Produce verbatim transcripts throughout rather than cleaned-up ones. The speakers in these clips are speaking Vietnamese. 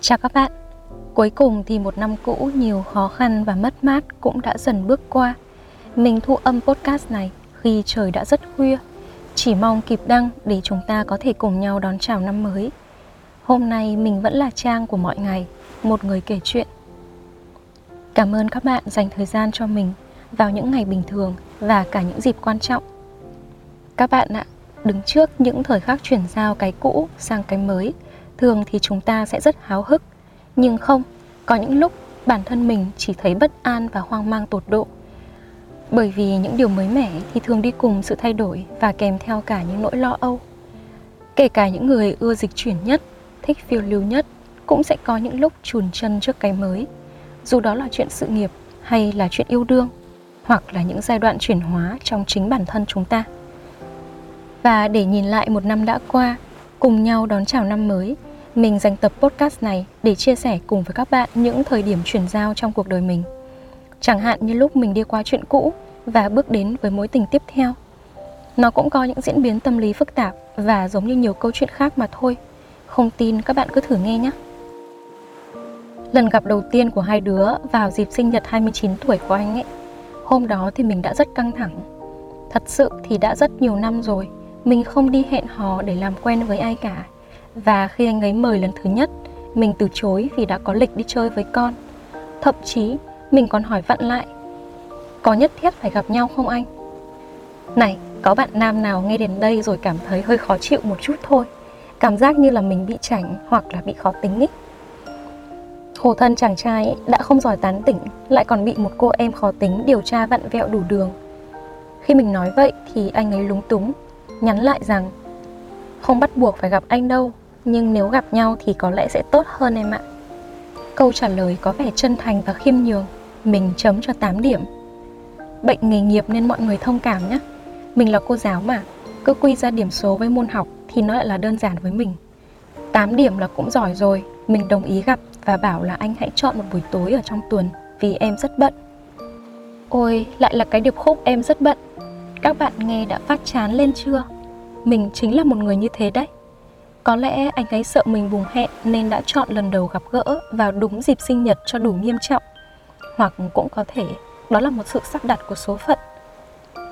Chào các bạn. Cuối cùng thì một năm cũ nhiều khó khăn và mất mát cũng đã dần bước qua. Mình thu âm podcast này khi trời đã rất khuya, chỉ mong kịp đăng để chúng ta có thể cùng nhau đón chào năm mới. Hôm nay mình vẫn là Trang của mọi ngày, một người kể chuyện. Cảm ơn các bạn dành thời gian cho mình vào những ngày bình thường và cả những dịp quan trọng. Các bạn ạ, đứng trước những thời khắc chuyển giao cái cũ sang cái mới, thường thì chúng ta sẽ rất háo hức. Nhưng không, có những lúc bản thân mình chỉ thấy bất an và hoang mang tột độ. Bởi vì những điều mới mẻ thì thường đi cùng sự thay đổi và kèm theo cả những nỗi lo âu. Kể cả những người ưa dịch chuyển nhất, thích phiêu lưu nhất, cũng sẽ có những lúc chùn chân trước cái mới. Dù đó là chuyện sự nghiệp hay là chuyện yêu đương, hoặc là những giai đoạn chuyển hóa trong chính bản thân chúng ta. Và để nhìn lại một năm đã qua, cùng nhau đón chào năm mới, mình dành tập podcast này để chia sẻ cùng với các bạn những thời điểm chuyển giao trong cuộc đời mình. Chẳng hạn như lúc mình đi qua chuyện cũ và bước đến với mối tình tiếp theo. Nó cũng có những diễn biến tâm lý phức tạp và giống như nhiều câu chuyện khác mà thôi. Không tin các bạn cứ thử nghe nhé. Lần gặp đầu tiên của hai đứa vào dịp sinh nhật hai mươi chín tuổi của anh ấy. Hôm đó thì mình đã rất căng thẳng. Thật sự thì đã rất nhiều năm rồi, mình không đi hẹn hò để làm quen với ai cả. Và khi anh ấy mời lần thứ nhất, mình từ chối vì đã có lịch đi chơi với con. Thậm chí mình còn hỏi vặn lại, có nhất thiết phải gặp nhau không anh? Này, có bạn nam nào nghe đến đây rồi cảm thấy hơi khó chịu một chút thôi. Cảm giác như là mình bị chảnh hoặc là bị khó tính ấy. Khổ thân chàng trai ấy, đã không giỏi tán tỉnh, lại còn bị một cô em khó tính điều tra vặn vẹo đủ đường. Khi mình nói vậy thì anh ấy lúng túng, nhắn lại rằng không bắt buộc phải gặp anh đâu, nhưng nếu gặp nhau thì có lẽ sẽ tốt hơn em ạ. Câu trả lời có vẻ chân thành và khiêm nhường, mình chấm cho tám điểm. Bệnh nghề nghiệp nên mọi người thông cảm nhé. Mình là cô giáo mà, cứ quy ra điểm số với môn học thì nó lại là đơn giản với mình. tám điểm là cũng giỏi rồi, mình đồng ý gặp và bảo là anh hãy chọn một buổi tối ở trong tuần vì em rất bận. Ôi, lại là cái điệp khúc em rất bận. Các bạn nghe đã phát chán lên chưa? Mình chính là một người như thế đấy. Có lẽ anh ấy sợ mình vùng hẹn nên đã chọn lần đầu gặp gỡ vào đúng dịp sinh nhật cho đủ nghiêm trọng. Hoặc cũng có thể đó là một sự sắp đặt của số phận.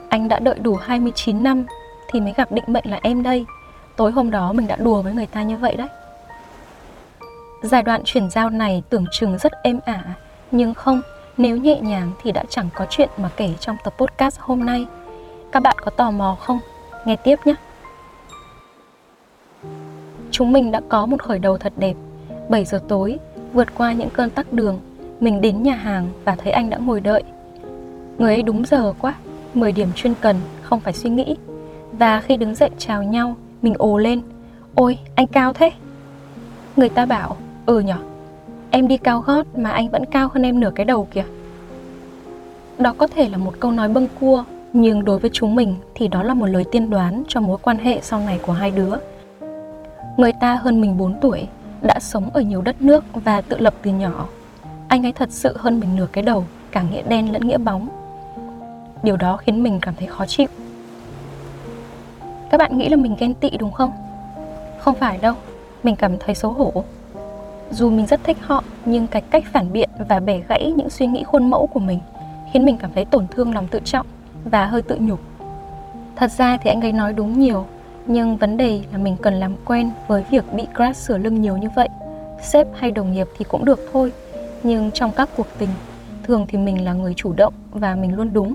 Anh đã đợi đủ hai mươi chín năm thì mới gặp định mệnh là em đây. Tối hôm đó mình đã đùa với người ta như vậy đấy. Giai đoạn chuyển giao này tưởng chừng rất êm ả, nhưng không, nếu nhẹ nhàng thì đã chẳng có chuyện mà kể trong tập podcast hôm nay. Các bạn có tò mò không? Nghe tiếp nhé! Chúng mình đã có một khởi đầu thật đẹp. bảy giờ tối, vượt qua những cơn tắc đường, mình đến nhà hàng và thấy anh đã ngồi đợi. Người ấy đúng giờ quá, mười điểm chuyên cần, không phải suy nghĩ. Và khi đứng dậy chào nhau, mình ồ lên, ôi anh cao thế. Người ta bảo, ừ nhở, em đi cao gót mà anh vẫn cao hơn em nửa cái đầu kìa. Đó có thể là một câu nói bâng cua, nhưng đối với chúng mình thì đó là một lời tiên đoán cho mối quan hệ sau này của hai đứa. Người ta hơn mình bốn tuổi, đã sống ở nhiều đất nước và tự lập từ nhỏ. Anh ấy thật sự hơn mình nửa cái đầu, cả nghĩa đen lẫn nghĩa bóng. Điều đó khiến mình cảm thấy khó chịu. Các bạn nghĩ là mình ghen tị đúng không? Không phải đâu, mình cảm thấy xấu hổ. Dù mình rất thích họ, nhưng cái cách phản biện và bẻ gãy những suy nghĩ khuôn mẫu của mình khiến mình cảm thấy tổn thương lòng tự trọng và hơi tự nhục. Thật ra thì anh ấy nói đúng nhiều, nhưng vấn đề là mình cần làm quen với việc bị crush sửa lưng nhiều như vậy. Sếp hay đồng nghiệp thì cũng được thôi, nhưng trong các cuộc tình, thường thì mình là người chủ động và mình luôn đúng.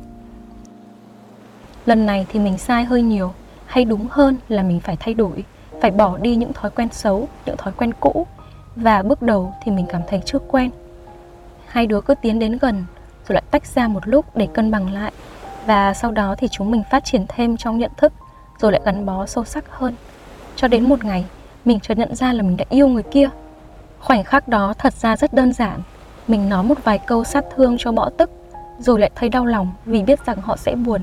Lần này thì mình sai hơi nhiều, hay đúng hơn là mình phải thay đổi, phải bỏ đi những thói quen xấu, những thói quen cũ. Và bước đầu thì mình cảm thấy chưa quen. Hai đứa cứ tiến đến gần, rồi lại tách ra một lúc để cân bằng lại. Và sau đó thì chúng mình phát triển thêm trong nhận thức, rồi lại gắn bó sâu sắc hơn. Cho đến một ngày, mình chợt nhận ra là mình đã yêu người kia. Khoảnh khắc đó thật ra rất đơn giản. Mình nói một vài câu sát thương cho bỏ tức, rồi lại thấy đau lòng vì biết rằng họ sẽ buồn.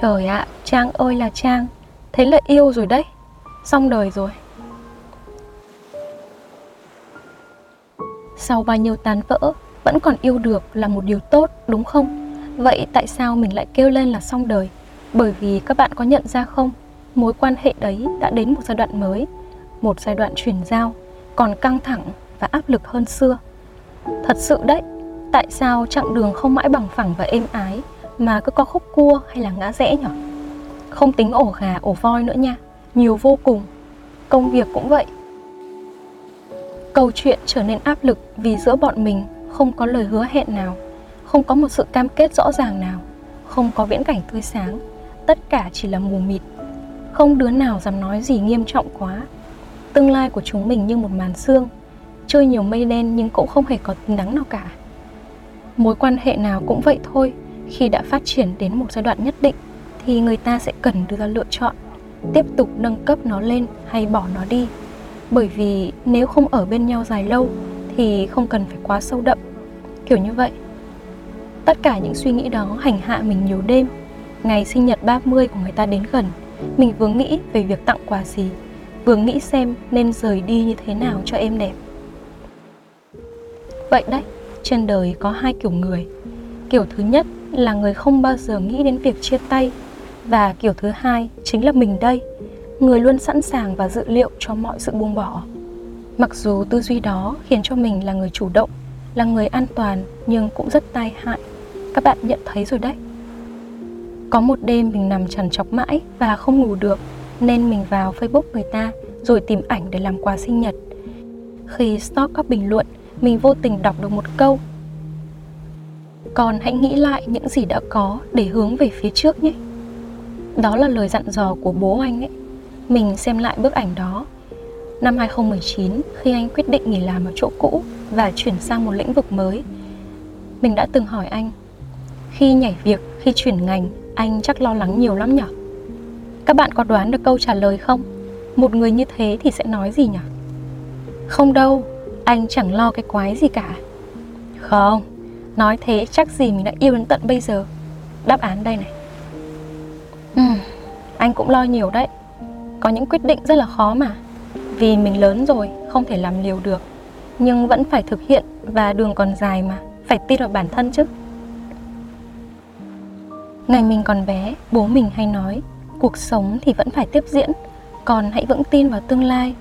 Trời ạ, Trang ơi là Trang, thế là yêu rồi đấy, xong đời rồi. Sau bao nhiêu tán vỡ, vẫn còn yêu được là một điều tốt, đúng không? Vậy tại sao mình lại kêu lên là xong đời? Bởi vì các bạn có nhận ra không, mối quan hệ đấy đã đến một giai đoạn mới, một giai đoạn chuyển giao, còn căng thẳng, và áp lực hơn xưa. Thật sự đấy, tại sao chặng đường không mãi bằng phẳng và êm ái mà cứ có khúc cua hay là ngã rẽ nhỉ? Không tính ổ gà, ổ voi nữa nha, nhiều vô cùng. Công việc cũng vậy. Câu chuyện trở nên áp lực vì giữa bọn mình không có lời hứa hẹn nào, không có một sự cam kết rõ ràng nào, không có viễn cảnh tươi sáng. Tất cả chỉ là mù mịt. Không đứa nào dám nói gì nghiêm trọng quá. Tương lai của chúng mình như một màn sương, chơi nhiều mây đen nhưng cũng không hề có tia nắng nào cả. Mối quan hệ nào cũng vậy thôi. Khi đã phát triển đến một giai đoạn nhất định thì người ta sẽ cần đưa ra lựa chọn, tiếp tục nâng cấp nó lên hay bỏ nó đi. Bởi vì nếu không ở bên nhau dài lâu thì không cần phải quá sâu đậm, kiểu như vậy. Tất cả những suy nghĩ đó hành hạ mình nhiều đêm. Ngày sinh nhật ba mươi của người ta đến gần, mình vừa nghĩ về việc tặng quà gì, vừa nghĩ xem nên rời đi như thế nào cho êm đẹp. Vậy đấy, trên đời có hai kiểu người. Kiểu thứ nhất là người không bao giờ nghĩ đến việc chia tay, và kiểu thứ hai chính là mình đây, người luôn sẵn sàng và dự liệu cho mọi sự buông bỏ. Mặc dù tư duy đó khiến cho mình là người chủ động, là người an toàn, nhưng cũng rất tai hại. Các bạn nhận thấy rồi đấy. Có một đêm mình nằm trằn trọc mãi và không ngủ được, nên mình vào Facebook người ta rồi tìm ảnh để làm quà sinh nhật. Khi stalk các bình luận, mình vô tình đọc được một câu: "Còn hãy nghĩ lại những gì đã có để hướng về phía trước nhé." Đó là lời dặn dò của bố anh ấy. Mình xem lại bức ảnh đó. Năm hai không một chín, khi anh quyết định nghỉ làm ở chỗ cũ và chuyển sang một lĩnh vực mới, mình đã từng hỏi anh: "Khi nhảy việc, khi chuyển ngành, anh chắc lo lắng nhiều lắm nhỉ?" Các bạn có đoán được câu trả lời không? Một người như thế thì sẽ nói gì nhỉ? "Không đâu, anh chẳng lo cái quái gì cả." Không, nói thế chắc gì mình đã yêu đến tận bây giờ. Đáp án đây này. Uhm, anh cũng lo nhiều đấy. Có những quyết định rất là khó mà. Vì mình lớn rồi, không thể làm liều được. Nhưng vẫn phải thực hiện, và đường còn dài mà. Phải tin vào bản thân chứ. Ngày mình còn bé, bố mình hay nói: "Cuộc sống thì vẫn phải tiếp diễn, còn hãy vững tin vào tương lai."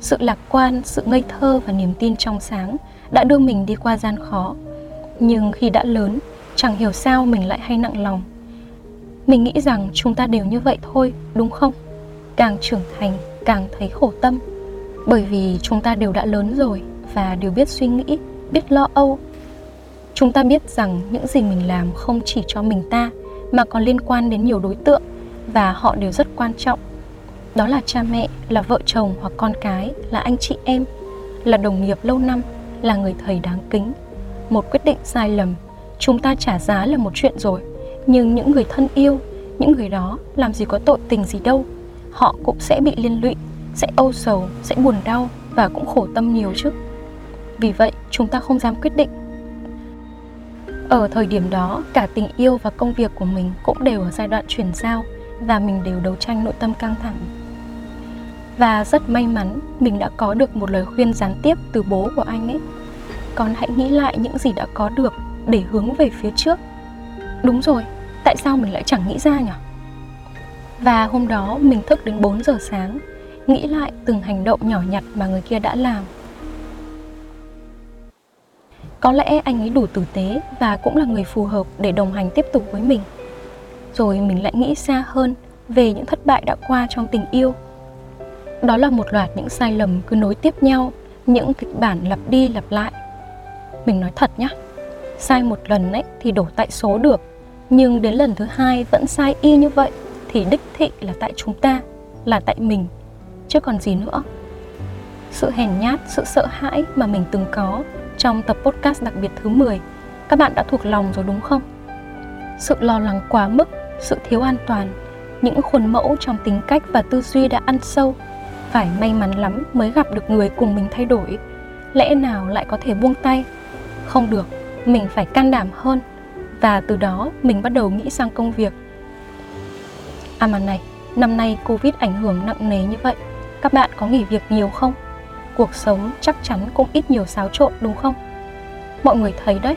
Sự lạc quan, sự ngây thơ và niềm tin trong sáng đã đưa mình đi qua gian khó. Nhưng khi đã lớn, chẳng hiểu sao mình lại hay nặng lòng. Mình nghĩ rằng chúng ta đều như vậy thôi, đúng không? Càng trưởng thành, càng thấy khổ tâm. Bởi vì chúng ta đều đã lớn rồi và đều biết suy nghĩ, biết lo âu. Chúng ta biết rằng những gì mình làm không chỉ cho mình ta, mà còn liên quan đến nhiều đối tượng, và họ đều rất quan trọng. Đó là cha mẹ, là vợ chồng hoặc con cái, là anh chị em, là đồng nghiệp lâu năm, là người thầy đáng kính. Một quyết định sai lầm, chúng ta trả giá là một chuyện rồi, nhưng những người thân yêu, những người đó làm gì có tội tình gì đâu. Họ cũng sẽ bị liên lụy, sẽ âu sầu, sẽ buồn đau và cũng khổ tâm nhiều chứ. Vì vậy, chúng ta không dám quyết định. Ở thời điểm đó, cả tình yêu và công việc của mình cũng đều ở giai đoạn chuyển giao, và mình đều đấu tranh nội tâm căng thẳng. Và rất may mắn, mình đã có được một lời khuyên gián tiếp từ bố của anh ấy: "Con hãy nghĩ lại những gì đã có được để hướng về phía trước." Đúng rồi, tại sao mình lại chẳng nghĩ ra nhỉ? Và hôm đó mình thức đến bốn giờ sáng, nghĩ lại từng hành động nhỏ nhặt mà người kia đã làm. Có lẽ anh ấy đủ tử tế và cũng là người phù hợp để đồng hành tiếp tục với mình. Rồi mình lại nghĩ xa hơn về những thất bại đã qua trong tình yêu. Đó là một loạt những sai lầm cứ nối tiếp nhau, những kịch bản lặp đi lặp lại. Mình nói thật nhá, sai một lần ấy thì đổ tại số được, nhưng đến lần thứ hai vẫn sai y như vậy thì đích thị là tại chúng ta, là tại mình, chứ còn gì nữa. Sự hèn nhát, sự sợ hãi mà mình từng có trong tập podcast đặc biệt thứ mười, các bạn đã thuộc lòng rồi đúng không? Sự lo lắng quá mức, sự thiếu an toàn, những khuôn mẫu trong tính cách và tư duy đã ăn sâu. Phải may mắn lắm mới gặp được người cùng mình thay đổi. Lẽ nào lại có thể buông tay? Không được, mình phải can đảm hơn. Và từ đó mình bắt đầu nghĩ sang công việc. À mà này, năm nay Covid ảnh hưởng nặng nề như vậy, các bạn có nghỉ việc nhiều không? Cuộc sống chắc chắn cũng ít nhiều xáo trộn đúng không? Mọi người thấy đấy,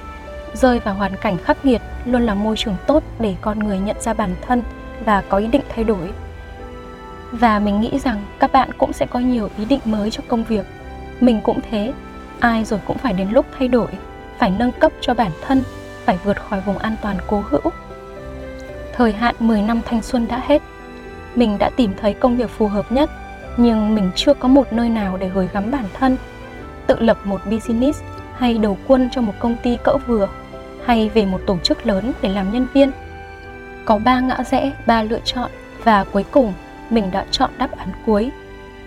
rơi vào hoàn cảnh khắc nghiệt luôn là môi trường tốt để con người nhận ra bản thân và có ý định thay đổi. Và mình nghĩ rằng các bạn cũng sẽ có nhiều ý định mới cho công việc. Mình cũng thế, Ai rồi cũng phải đến lúc thay đổi, phải nâng cấp cho bản thân, phải vượt khỏi vùng an toàn cố hữu. Thời hạn mười năm thanh xuân đã hết. Mình đã tìm thấy công việc phù hợp nhất, nhưng mình chưa có một nơi nào để gửi gắm bản thân. Tự lập một business hay đầu quân cho một công ty cỡ vừa, hay về một tổ chức lớn để làm nhân viên. Có ba ngã rẽ, ba lựa chọn, và cuối cùng mình đã chọn đáp án cuối.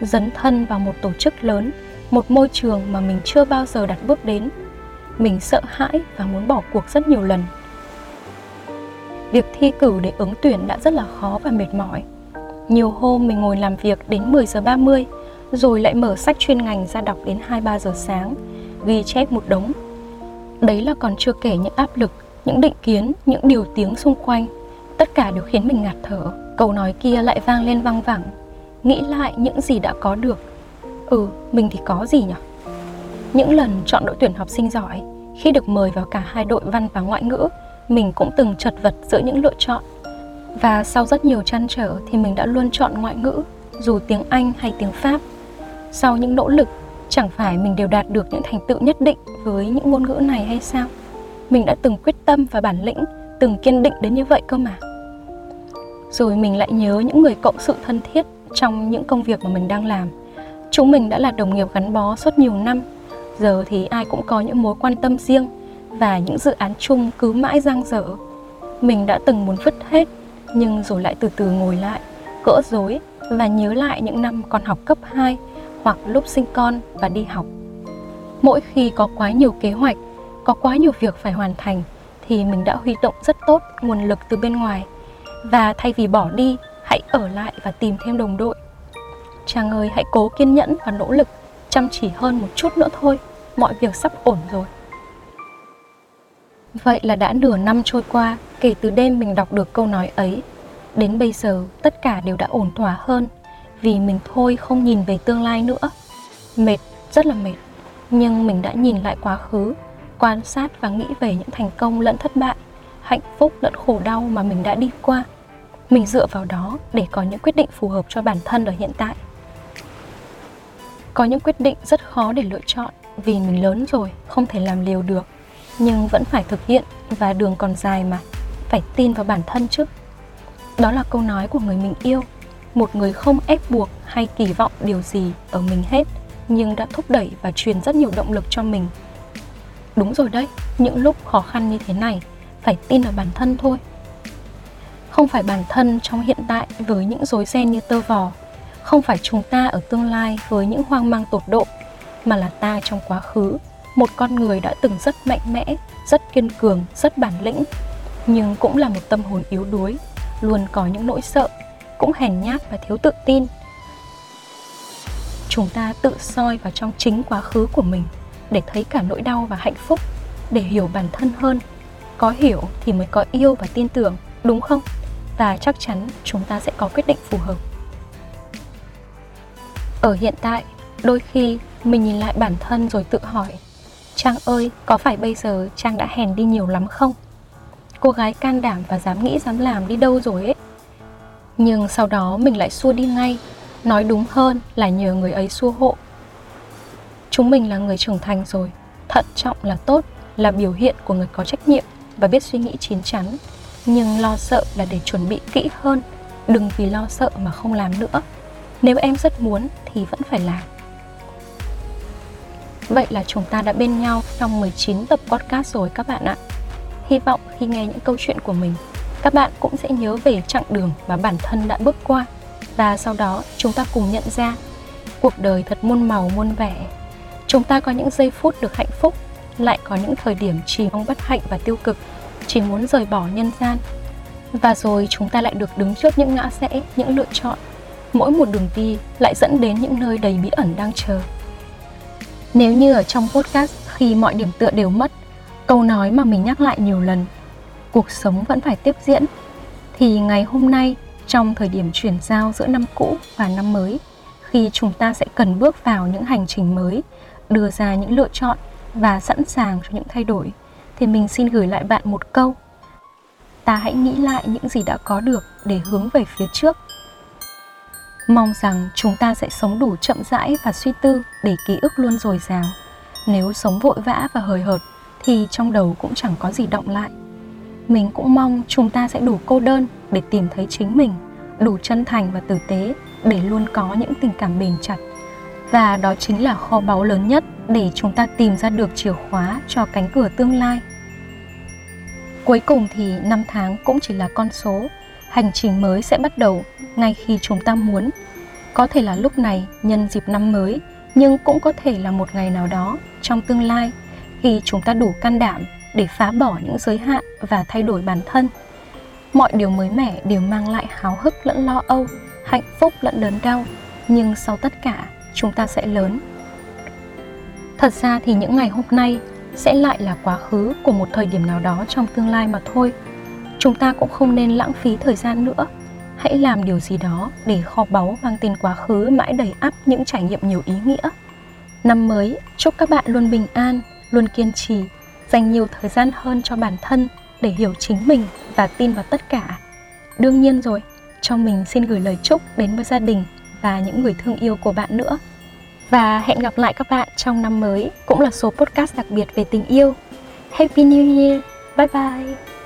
Dấn thân vào một tổ chức lớn, một môi trường mà mình chưa bao giờ đặt bước đến. Mình sợ hãi và muốn bỏ cuộc rất nhiều lần. Việc thi cử để ứng tuyển đã rất là khó và mệt mỏi. Nhiều hôm mình ngồi làm việc đến mười giờ ba mươi, rồi lại mở sách chuyên ngành ra đọc đến hai ba giờ sáng, ghi chép một đống. Đấy là còn chưa kể những áp lực, những định kiến, những điều tiếng xung quanh. Tất cả đều khiến mình ngạt thở. Câu nói kia lại vang lên văng vẳng. Nghĩ lại những gì đã có được. Ừ, mình thì có gì nhỉ? Những lần chọn đội tuyển học sinh giỏi, khi được mời vào cả hai đội văn và ngoại ngữ, mình cũng từng chật vật giữa những lựa chọn. Và sau rất nhiều trăn trở thì mình đã luôn chọn ngoại ngữ, dù tiếng Anh hay tiếng Pháp. Sau những nỗ lực, chẳng phải mình đều đạt được những thành tựu nhất định với những ngôn ngữ này hay sao? Mình đã từng quyết tâm và bản lĩnh, từng kiên định đến như vậy cơ mà. Rồi mình lại nhớ những người cộng sự thân thiết trong những công việc mà mình đang làm. Chúng mình đã là đồng nghiệp gắn bó suốt nhiều năm. Giờ thì ai cũng có những mối quan tâm riêng, và những dự án chung cứ mãi dang dở. Mình đã từng muốn vứt hết, nhưng rồi lại từ từ ngồi lại, cỡ rối và nhớ lại những năm còn học cấp hai, hoặc lúc sinh con và đi học. Mỗi khi có quá nhiều kế hoạch, có quá nhiều việc phải hoàn thành, thì mình đã huy động rất tốt nguồn lực từ bên ngoài. Và thay vì bỏ đi, hãy ở lại và tìm thêm đồng đội. Chàng ơi, hãy cố kiên nhẫn và nỗ lực, chăm chỉ hơn một chút nữa thôi, mọi việc sắp ổn rồi. Vậy là đã nửa năm trôi qua kể từ đêm mình đọc được câu nói ấy. Đến bây giờ tất cả đều đã ổn thỏa hơn, vì mình thôi không nhìn về tương lai nữa. Mệt, rất là mệt, nhưng mình đã nhìn lại quá khứ, quan sát và nghĩ về những thành công lẫn thất bại, hạnh phúc lẫn khổ đau mà mình đã đi qua. Mình dựa vào đó để có những quyết định phù hợp cho bản thân ở hiện tại. Có những quyết định rất khó để lựa chọn, vì mình lớn rồi, không thể làm liều được. Nhưng vẫn phải thực hiện, và đường còn dài mà, phải tin vào bản thân chứ. Đó là câu nói của người mình yêu, một người không ép buộc hay kỳ vọng điều gì ở mình hết, nhưng đã thúc đẩy và truyền rất nhiều động lực cho mình. Đúng rồi đấy, những lúc khó khăn như thế này, phải tin vào bản thân thôi. Không phải bản thân trong hiện tại với những rối ren như tơ vò, không phải chúng ta ở tương lai với những hoang mang tột độ, mà là ta trong quá khứ, một con người đã từng rất mạnh mẽ, rất kiên cường, rất bản lĩnh, nhưng cũng là một tâm hồn yếu đuối, luôn có những nỗi sợ, cũng hèn nhát và thiếu tự tin. Chúng ta tự soi vào trong chính quá khứ của mình để thấy cả nỗi đau và hạnh phúc, để hiểu bản thân hơn. Có hiểu thì mới có yêu và tin tưởng, đúng không? Và chắc chắn chúng ta sẽ có quyết định phù hợp. Ở hiện tại, đôi khi mình nhìn lại bản thân rồi tự hỏi, Trang ơi, có phải bây giờ Trang đã hèn đi nhiều lắm không? Cô gái can đảm và dám nghĩ dám làm đi đâu rồi ấy? Nhưng sau đó mình lại xua đi ngay, nói đúng hơn là nhờ người ấy xua hộ. Chúng mình là người trưởng thành rồi, thận trọng là tốt, là biểu hiện của người có trách nhiệm và biết suy nghĩ chín chắn. Nhưng lo sợ là để chuẩn bị kỹ hơn, đừng vì lo sợ mà không làm nữa. Nếu em rất muốn thì vẫn phải làm. Vậy là chúng ta đã bên nhau trong mười chín tập podcast rồi các bạn ạ. Hy vọng khi nghe những câu chuyện của mình, các bạn cũng sẽ nhớ về chặng đường mà bản thân đã bước qua. Và sau đó chúng ta cùng nhận ra, cuộc đời thật muôn màu muôn vẻ. Chúng ta có những giây phút được hạnh phúc, lại có những thời điểm chìm trong bất hạnh và tiêu cực, chỉ muốn rời bỏ nhân gian. Và rồi chúng ta lại được đứng trước những ngã rẽ, những lựa chọn. Mỗi một đường đi lại dẫn đến những nơi đầy bí ẩn đang chờ. Nếu như ở trong podcast Khi Mọi Điểm Tựa Đều Mất, câu nói mà mình nhắc lại nhiều lần, cuộc sống vẫn phải tiếp diễn, thì ngày hôm nay, trong thời điểm chuyển giao giữa năm cũ và năm mới, khi chúng ta sẽ cần bước vào những hành trình mới, đưa ra những lựa chọn và sẵn sàng cho những thay đổi, thì mình xin gửi lại bạn một câu. Ta hãy nghĩ lại những gì đã có được để hướng về phía trước. Mong rằng chúng ta sẽ sống đủ chậm rãi và suy tư để ký ức luôn dồi dào. Nếu sống vội vã và hời hợt thì trong đầu cũng chẳng có gì động lại. Mình cũng mong chúng ta sẽ đủ cô đơn để tìm thấy chính mình, đủ chân thành và tử tế để luôn có những tình cảm bền chặt. Và đó chính là kho báu lớn nhất để chúng ta tìm ra được chìa khóa cho cánh cửa tương lai. Cuối cùng thì năm tháng cũng chỉ là con số. Hành trình mới sẽ bắt đầu ngay khi chúng ta muốn. Có thể là lúc này nhân dịp năm mới, nhưng cũng có thể là một ngày nào đó trong tương lai khi chúng ta đủ can đảm để phá bỏ những giới hạn và thay đổi bản thân. Mọi điều mới mẻ đều mang lại háo hức lẫn lo âu, hạnh phúc lẫn đớn đau, nhưng sau tất cả chúng ta sẽ lớn. Thật ra thì những ngày hôm nay sẽ lại là quá khứ của một thời điểm nào đó trong tương lai mà thôi. Chúng ta cũng không nên lãng phí thời gian nữa. Hãy làm điều gì đó để kho báu mang tên quá khứ mãi đầy ắp những trải nghiệm nhiều ý nghĩa. Năm mới, chúc các bạn luôn bình an, luôn kiên trì, dành nhiều thời gian hơn cho bản thân để hiểu chính mình và tin vào tất cả. Đương nhiên rồi, cho mình xin gửi lời chúc đến với gia đình và những người thương yêu của bạn nữa. Và hẹn gặp lại các bạn trong năm mới, cũng là số podcast đặc biệt về tình yêu. Happy New Year! Bye bye!